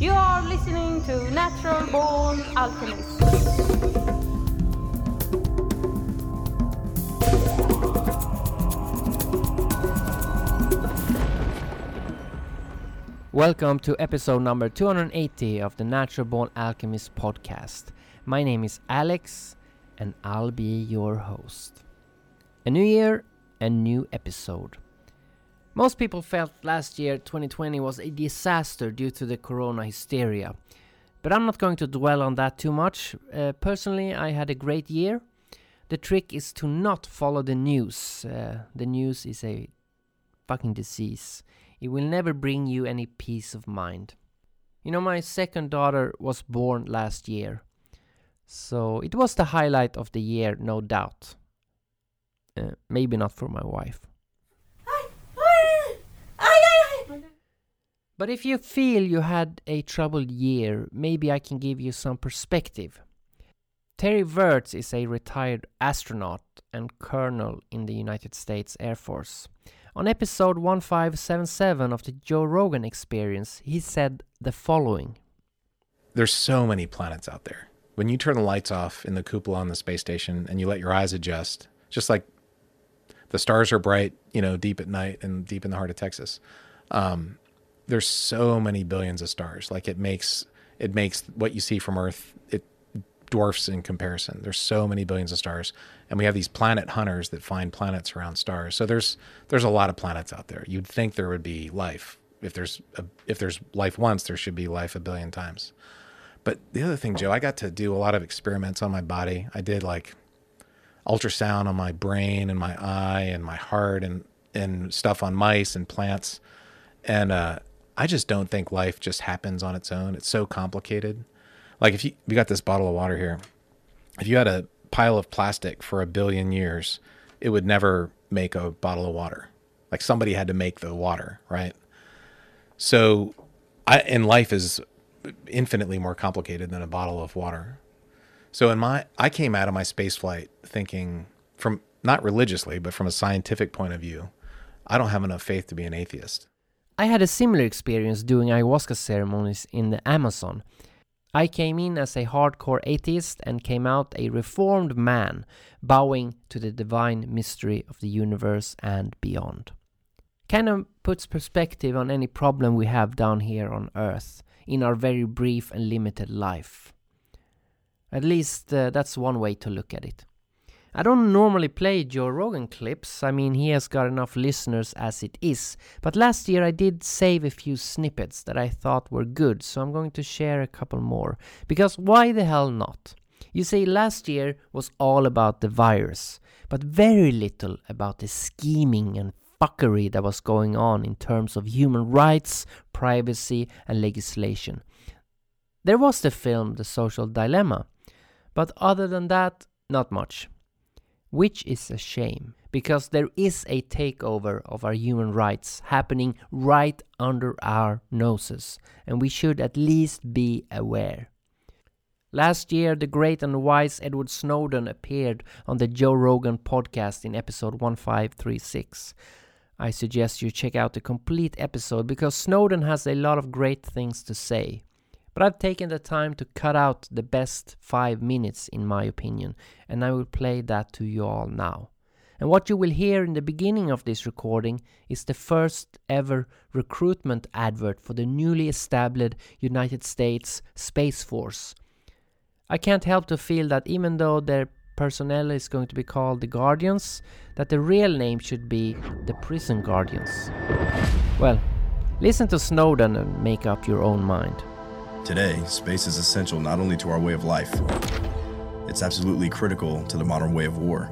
You are listening to Natural Born Alchemist. Welcome to episode number 280 of the Natural Born Alchemist podcast. My name is Alex, and I'll be your host. A new year, a new episode. Most people felt last year, 2020, was a disaster due to the corona hysteria. But I'm not going to dwell on that too much. Personally, I had a great year. The trick is to not follow the news. The news is a fucking disease. It will never bring you any peace of mind. You know, my second daughter was born last year. So it was the highlight of the year, no doubt. Maybe not for my wife. But if you feel you had a troubled year, maybe I can give you some perspective. Terry Virts is a retired astronaut and colonel in the United States Air Force. On episode 1577 of the Joe Rogan Experience, he said the following. There's so many planets out there. When you turn the lights off in the cupola on the space station and you let your eyes adjust, just like the stars are bright, you know, deep at night and deep in the heart of Texas, there's so many billions of stars. Like it makes what you see from Earth, it dwarfs in comparison. There's so many billions of stars, and we have these planet hunters that find planets around stars. So there's a lot of planets out there. You'd think there would be life. If there's life once, there should be life a billion times. But the other thing, Joe, I got to do a lot of experiments on my body. I did like ultrasound on my brain and my eye and my heart and stuff on mice and plants, and I just don't think life just happens on its own. It's so complicated. Like we got this bottle of water here. If you had a pile of plastic for a billion years, it would never make a bottle of water. Like somebody had to make the water, right? So, and life is infinitely more complicated than a bottle of water. So I came out of my space flight thinking, from not religiously, but from a scientific point of view, I don't have enough faith to be an atheist. I had a similar experience doing ayahuasca ceremonies in the Amazon. I came in as a hardcore atheist and came out a reformed man, bowing to the divine mystery of the universe and beyond. Kind of puts perspective on any problem we have down here on Earth, in our very brief and limited life. At least that's one way to look at it. I don't normally play Joe Rogan clips. I mean, he has got enough listeners as it is. But last year I did save a few snippets that I thought were good, so I'm going to share a couple more. Because why the hell not? You see, last year was all about the virus, but very little about the scheming and fuckery that was going on in terms of human rights, privacy, and legislation. There was the film The Social Dilemma, but other than that, not much. Which is a shame, because there is a takeover of our human rights happening right under our noses, and we should at least be aware. Last year, the great and wise Edward Snowden appeared on the Joe Rogan podcast in episode 1536. I suggest you check out the complete episode, because Snowden has a lot of great things to say. But I've taken the time to cut out the best 5 minutes, in my opinion, and I will play that to you all now. And what you will hear in the beginning of this recording is the first ever recruitment advert for the newly established United States Space Force. I can't help to feel that even though their personnel is going to be called the Guardians, that the real name should be the Prison Guardians. Well, listen to Snowden and make up your own mind. Today, space is essential not only to our way of life, it's absolutely critical to the modern way of war.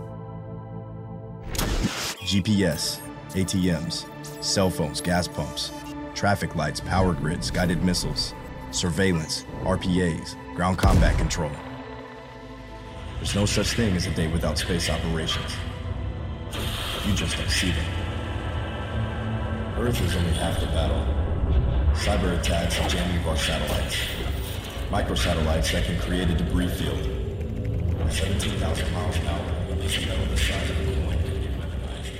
GPS, ATMs, cell phones, gas pumps, traffic lights, power grids, guided missiles, surveillance, RPAs, ground combat control. There's no such thing as a day without space operations. You just don't see them. Earth is only half the battle. Cyber attacks are jamming of our satellites. Microsatellites that can create a debris field. 17,000 miles an hour, this metal the size of a coin could get weaponized.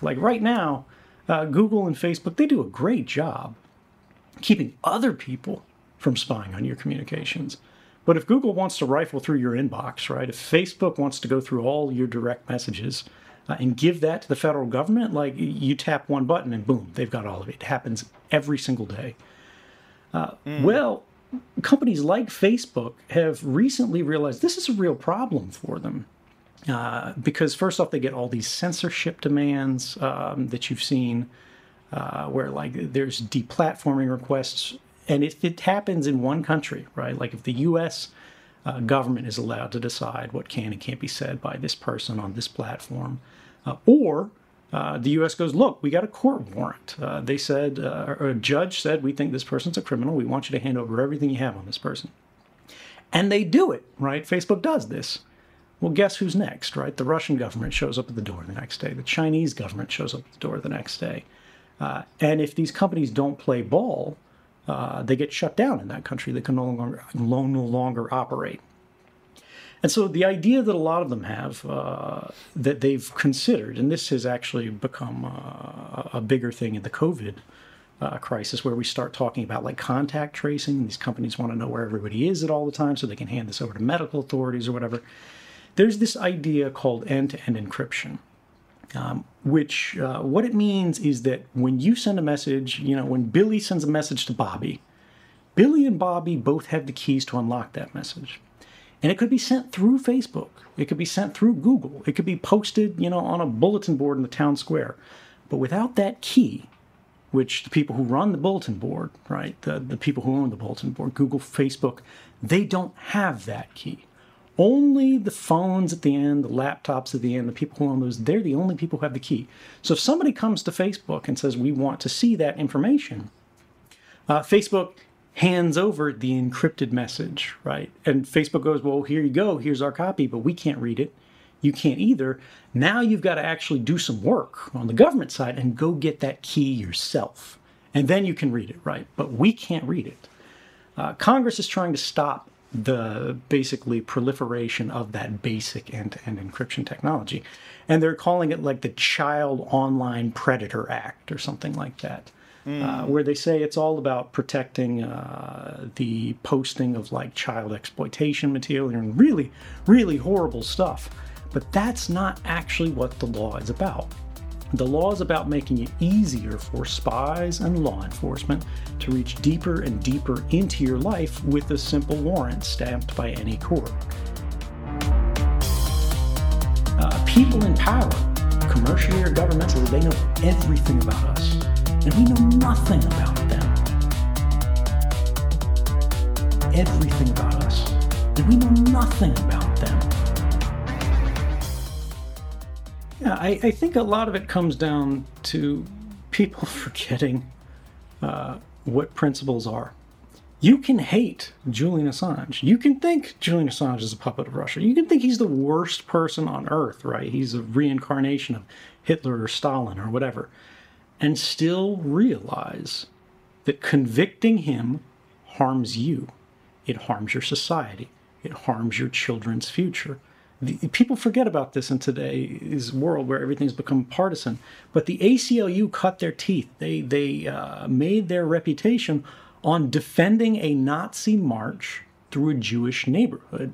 Like right now, Google and Facebook, they do a great job keeping other people from spying on your communications. But if Google wants to rifle through your inbox, right, if Facebook wants to go through all your direct messages and give that to the federal government, like you tap one button and boom, they've got all of it. It happens every single day. Well, companies like Facebook have recently realized this is a real problem for them. Because first off, they get all these censorship demands that you've seen where like there's deplatforming requests. And if it happens in one country, right, like if the U.S. Government is allowed to decide what can and can't be said by this person on this platform, or the U.S. goes, look, we got a court warrant. They said, or a judge said, we think this person's a criminal. We want you to hand over everything you have on this person. And they do it, right? Facebook does this. Well, guess who's next, right? The Russian government shows up at the door the next day. The Chinese government shows up at the door the next day. And if these companies don't play ball, they get shut down in that country. They can no longer operate. And so the idea that a lot of them have that they've considered, and this has actually become a bigger thing in the COVID crisis, where we start talking about like contact tracing. These companies want to know where everybody is at all the time so they can hand this over to medical authorities or whatever. There's this idea called end-to-end encryption. Which what it means is that when you send a message, you know, when Billy sends a message to Bobby, Billy and Bobby both have the keys to unlock that message. And it could be sent through Facebook. It could be sent through Google. It could be posted, you know, on a bulletin board in the town square. But without that key, which the people who run the bulletin board, right, the people who own the bulletin board, Google, Facebook, they don't have that key. Only the phones at the end, the laptops at the end, the people who own those, they're the only people who have the key. So if somebody comes to Facebook and says, we want to see that information, Facebook hands over the encrypted message, right? And Facebook goes, well, here you go. Here's our copy, but we can't read it. You can't either. Now you've got to actually do some work on the government side and go get that key yourself. And then you can read it, right? But we can't read it. Congress is trying to stop the basically proliferation of that basic end-to-end encryption technology. And they're calling it like the Child Online Predator Act or something like that, where they say it's all about protecting the posting of like child exploitation material and really, really horrible stuff. But that's not actually what the law is about. The law is about making it easier for spies and law enforcement to reach deeper and deeper into your life with a simple warrant stamped by any court. People in power, commercially or governmentally, they know everything about us, and we know nothing about them. Everything about us, and we know nothing about them. Yeah, I think a lot of it comes down to people forgetting what principles are. You can hate Julian Assange. You can think Julian Assange is a puppet of Russia. You can think he's the worst person on earth, right? He's a reincarnation of Hitler or Stalin or whatever. And still realize that convicting him harms you. It harms your society. It harms your children's future. People forget about this in today's world where everything's become partisan. But the ACLU cut their teeth. They made their reputation on defending a Nazi march through a Jewish neighborhood.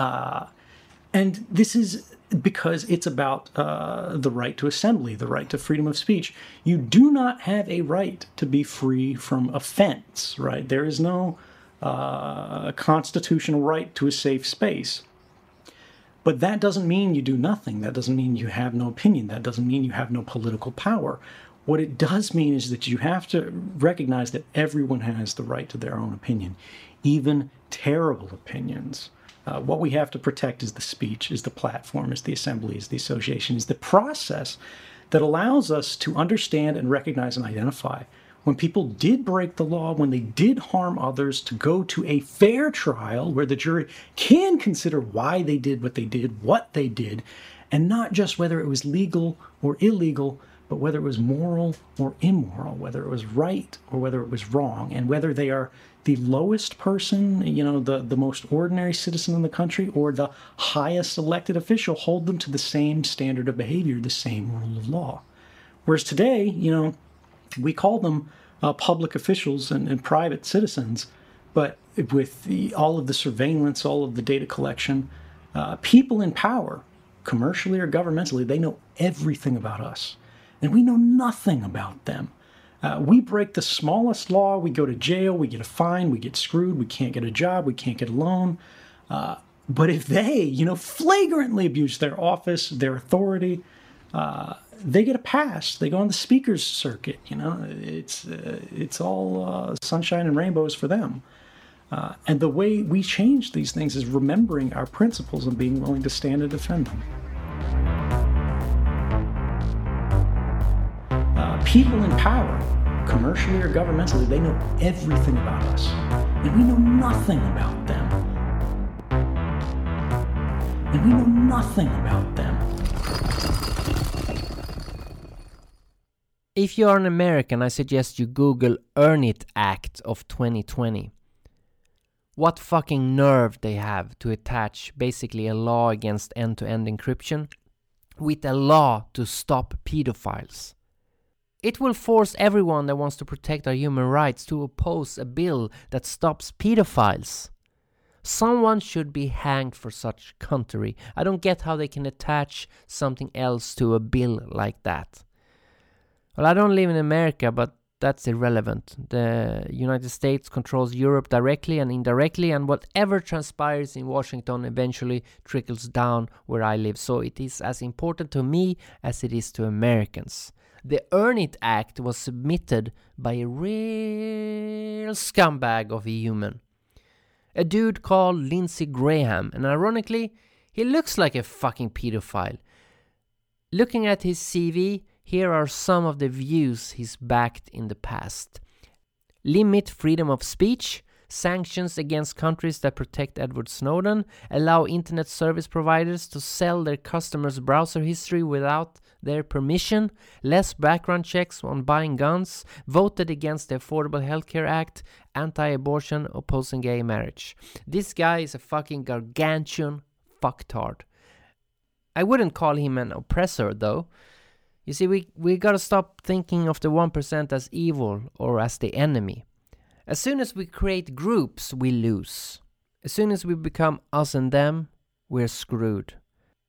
And this is because it's about the right to assembly, the right to freedom of speech. You do not have a right to be free from offense, right? There is no constitutional right to a safe space. But that doesn't mean you do nothing. That doesn't mean you have no opinion. That doesn't mean you have no political power. What it does mean is that you have to recognize that everyone has the right to their own opinion, even terrible opinions. What we have to protect is the speech, is the platform, is the assembly, is the association, is the process that allows us to understand and recognize and identify when people did break the law, when they did harm others, to go to a fair trial where the jury can consider why they did what they did, what they did, and not just whether it was legal or illegal, but whether it was moral or immoral, whether it was right or whether it was wrong, and whether they are the lowest person, you know, the most ordinary citizen in the country, or the highest elected official, hold them to the same standard of behavior, the same rule of law. Whereas today, you know, we call them public officials and private citizens. But with all of the surveillance, all of the data collection, people in power, commercially or governmentally, they know everything about us. And we know nothing about them. We break the smallest law, we go to jail, we get a fine, we get screwed, we can't get a job, we can't get a loan. But if they, flagrantly abuse their office, their authority, they get a pass. They go on the speaker's circuit, It's all sunshine and rainbows for them. And the way we change these things is remembering our principles and being willing to stand and defend them. People in power, commercially or governmentally, they know everything about us, and we know nothing about them. And we know nothing about them. If you are an American, I suggest you Google EARN IT Act of 2020. What fucking nerve they have to attach basically a law against end-to-end encryption with a law to stop pedophiles. It will force everyone that wants to protect our human rights to oppose a bill that stops pedophiles. Someone should be hanged for such country. I don't get how they can attach something else to a bill like that. Well, I don't live in America, but that's irrelevant. The United States controls Europe directly and indirectly, and whatever transpires in Washington eventually trickles down where I live. So it is as important to me as it is to Americans. The EARN IT Act was submitted by a real scumbag of a human. A dude called Lindsey Graham, and ironically, he looks like a fucking pedophile. Looking at his CV, here are some of the views he's backed in the past. Limit freedom of speech, sanctions against countries that protect Edward Snowden, allow internet service providers to sell their customers' browser history without their permission, less background checks on buying guns, voted against the Affordable Healthcare Act, anti-abortion, opposing gay marriage. This guy is a fucking gargantuan fucktard. I wouldn't call him an oppressor, though. You see, we gotta stop thinking of the 1% as evil or as the enemy. As soon as we create groups, we lose. As soon as we become us and them, we're screwed.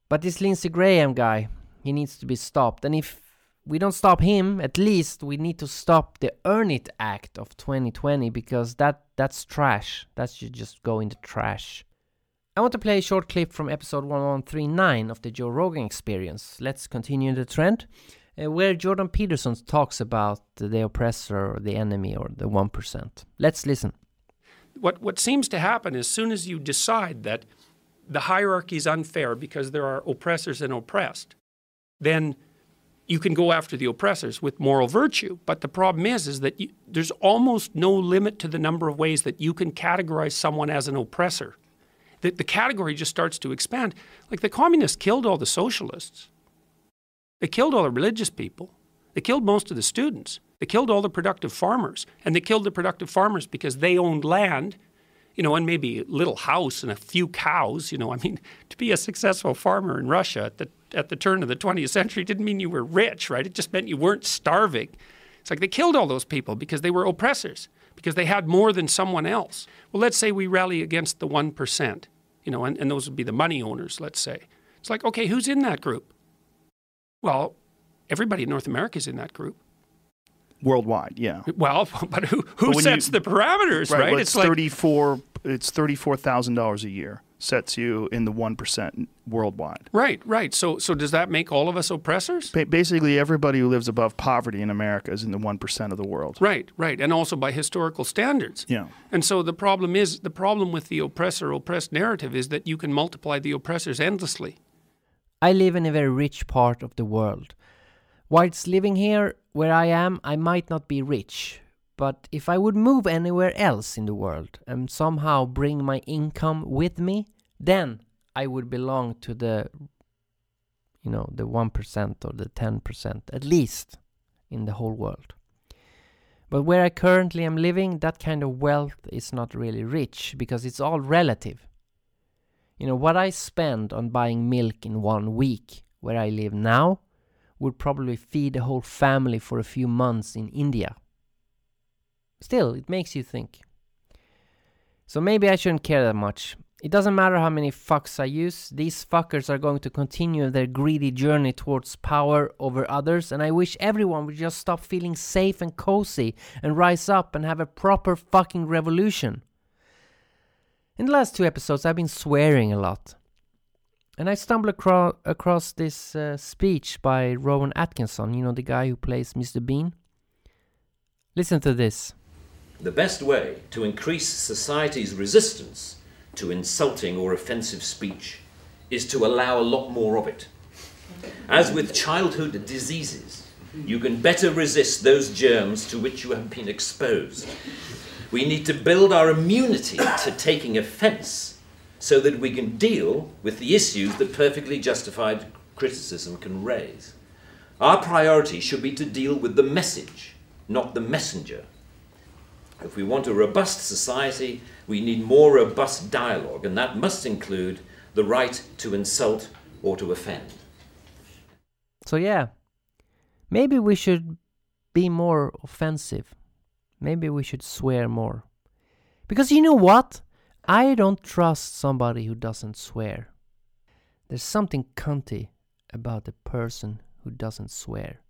But this Lindsey Graham guy, he needs to be stopped. And if we don't stop him, at least we need to stop the EARN IT Act of 2020, because that's trash. That should just go in the trash. I want to play a short clip from episode 1139 of the Joe Rogan Experience. Let's continue the trend, where Jordan Peterson talks about the oppressor or the enemy or the 1%. Let's listen. What seems to happen as soon as you decide that the hierarchy is unfair because there are oppressors and oppressed, then you can go after the oppressors with moral virtue. But the problem is that there's almost no limit to the number of ways that you can categorize someone as an oppressor. The category just starts to expand. Like the communists killed all the socialists. They killed all the religious people. They killed most of the students. They killed all the productive farmers. And they killed the productive farmers because they owned land, and maybe a little house and a few cows, to be a successful farmer in Russia at the turn of the 20th century didn't mean you were rich, right? It just meant you weren't starving. It's like they killed all those people because they were oppressors, because they had more than someone else. Well, let's say we rally against the 1%, and those would be the money owners, let's say. It's like, okay, who's in that group? Well, everybody in North America is in that group. Worldwide, yeah. Well, but who sets the parameters, right? Well, it's like $34,000 a year. Sets you in the 1% worldwide. Right. So does that make all of us oppressors? Basically, everybody who lives above poverty in America is in the 1% of the world. Right. And also by historical standards. Yeah. And so the problem with the oppressor-oppressed narrative is that you can multiply the oppressors endlessly. I live in a very rich part of the world. Whilst living here, where I am, I might not be rich. But if I would move anywhere else in the world and somehow bring my income with me, then I would belong to the 1% or the 10%, at least in the whole world. But where I currently am living, that kind of wealth is not really rich because it's all relative. What I spend on buying milk in 1 week where I live now would probably feed a whole family for a few months in India. still, it makes you think. So maybe I shouldn't care that much. It doesn't matter how many fucks I use, these fuckers are going to continue their greedy journey towards power over others, and I wish everyone would just stop feeling safe and cozy and rise up and have a proper fucking revolution. In the last two episodes I've been swearing a lot. And I stumbled across this speech by Rowan Atkinson, you know, the guy who plays Mr. Bean. Listen to this. The best way to increase society's resistance to insulting or offensive speech is to allow a lot more of it. As with childhood diseases, you can better resist those germs to which you have been exposed. We need to build our immunity to taking offense so that we can deal with the issues that perfectly justified criticism can raise. Our priority should be to deal with the message, not the messenger. If we want a robust society, we need more robust dialogue, and that must include the right to insult or to offend. So yeah, maybe we should be more offensive. Maybe we should swear more. Because you know what? I don't trust somebody who doesn't swear. There's something cunty about the person who doesn't swear.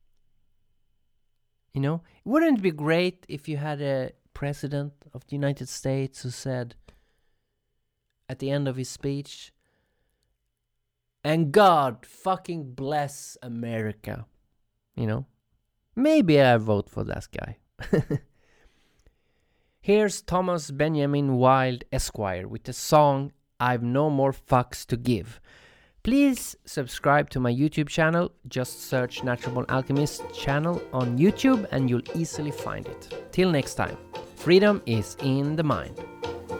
You know, wouldn't it be great if you had a president of the United States who said at the end of his speech, and God fucking bless America. You know, maybe I vote for that guy. Here's Thomas Benjamin Wilde Esquire with the song I've No More Fucks to Give. Please subscribe to my YouTube channel. Just search Natural Born Alchemist channel on YouTube and you'll easily find it. Till next time, freedom is in the mind.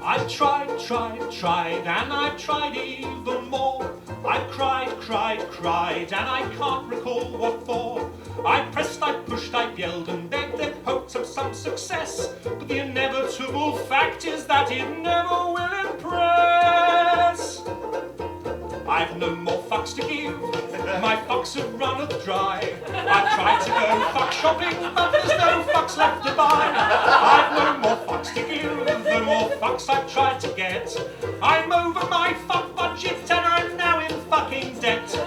I've tried, and I've tried even more. I've cried, and I can't recall what for. I pressed, I pushed, I yelled, and begged in hopes of some success. But the inevitable fact is that it never will impress. I've no more fucks to give. My fucks have run dry. I've tried to go fuck shopping, but there's no fucks left to buy. I've no more fucks to give. The more fucks I've tried to get. I'm over my fuck budget and I'm now in fucking debt.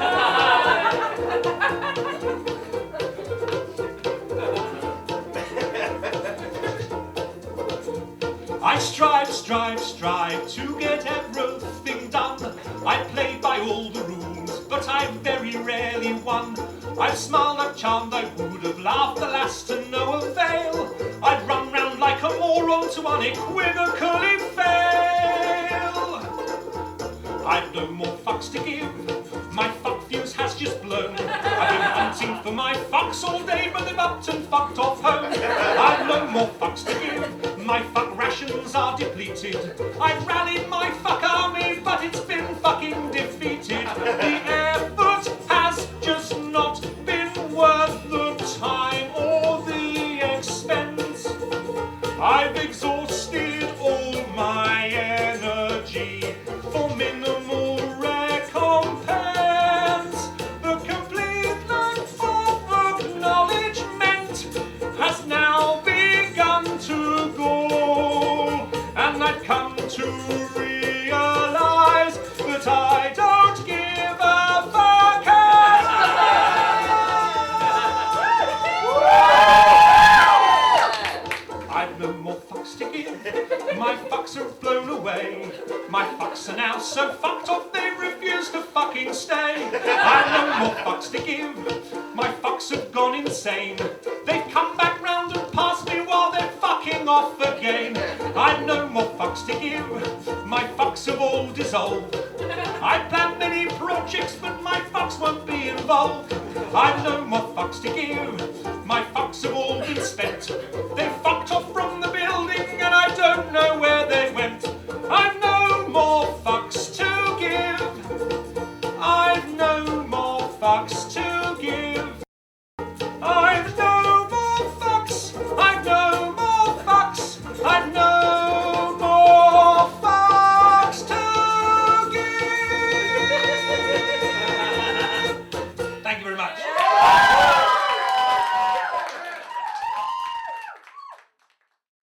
I strive to get everything done. I play by all the rules, but I've very rarely won. I've smiled, I've charmed, I would have laughed, alas, to no avail. I've run round like a moron to unequivocally fail. I've no more fucks to give, my fuck fuse has just blown. I've been hunting for my fucks all day, but they've upped and fucked off home. I've no more fucks to give, my fuck rations are depleted. I've rallied my fuck army, but it's been fucking defeated. The effort has just not been worth the time or the expense. I've exhausted all my energy for minimal recompense. The complete look for acknowledgement has now begun to go, and I've come to my fucks are blown away. My fucks are now so fucked off they refuse to fucking stay. I've no more fucks to give. My fucks have gone insane. They've come back round and passed me while they're fucking off again. I've no more fucks to give. My fucks have all dissolved. I've planned many projects but my fucks won't be involved. I've no more fucks to give. My fucks have all been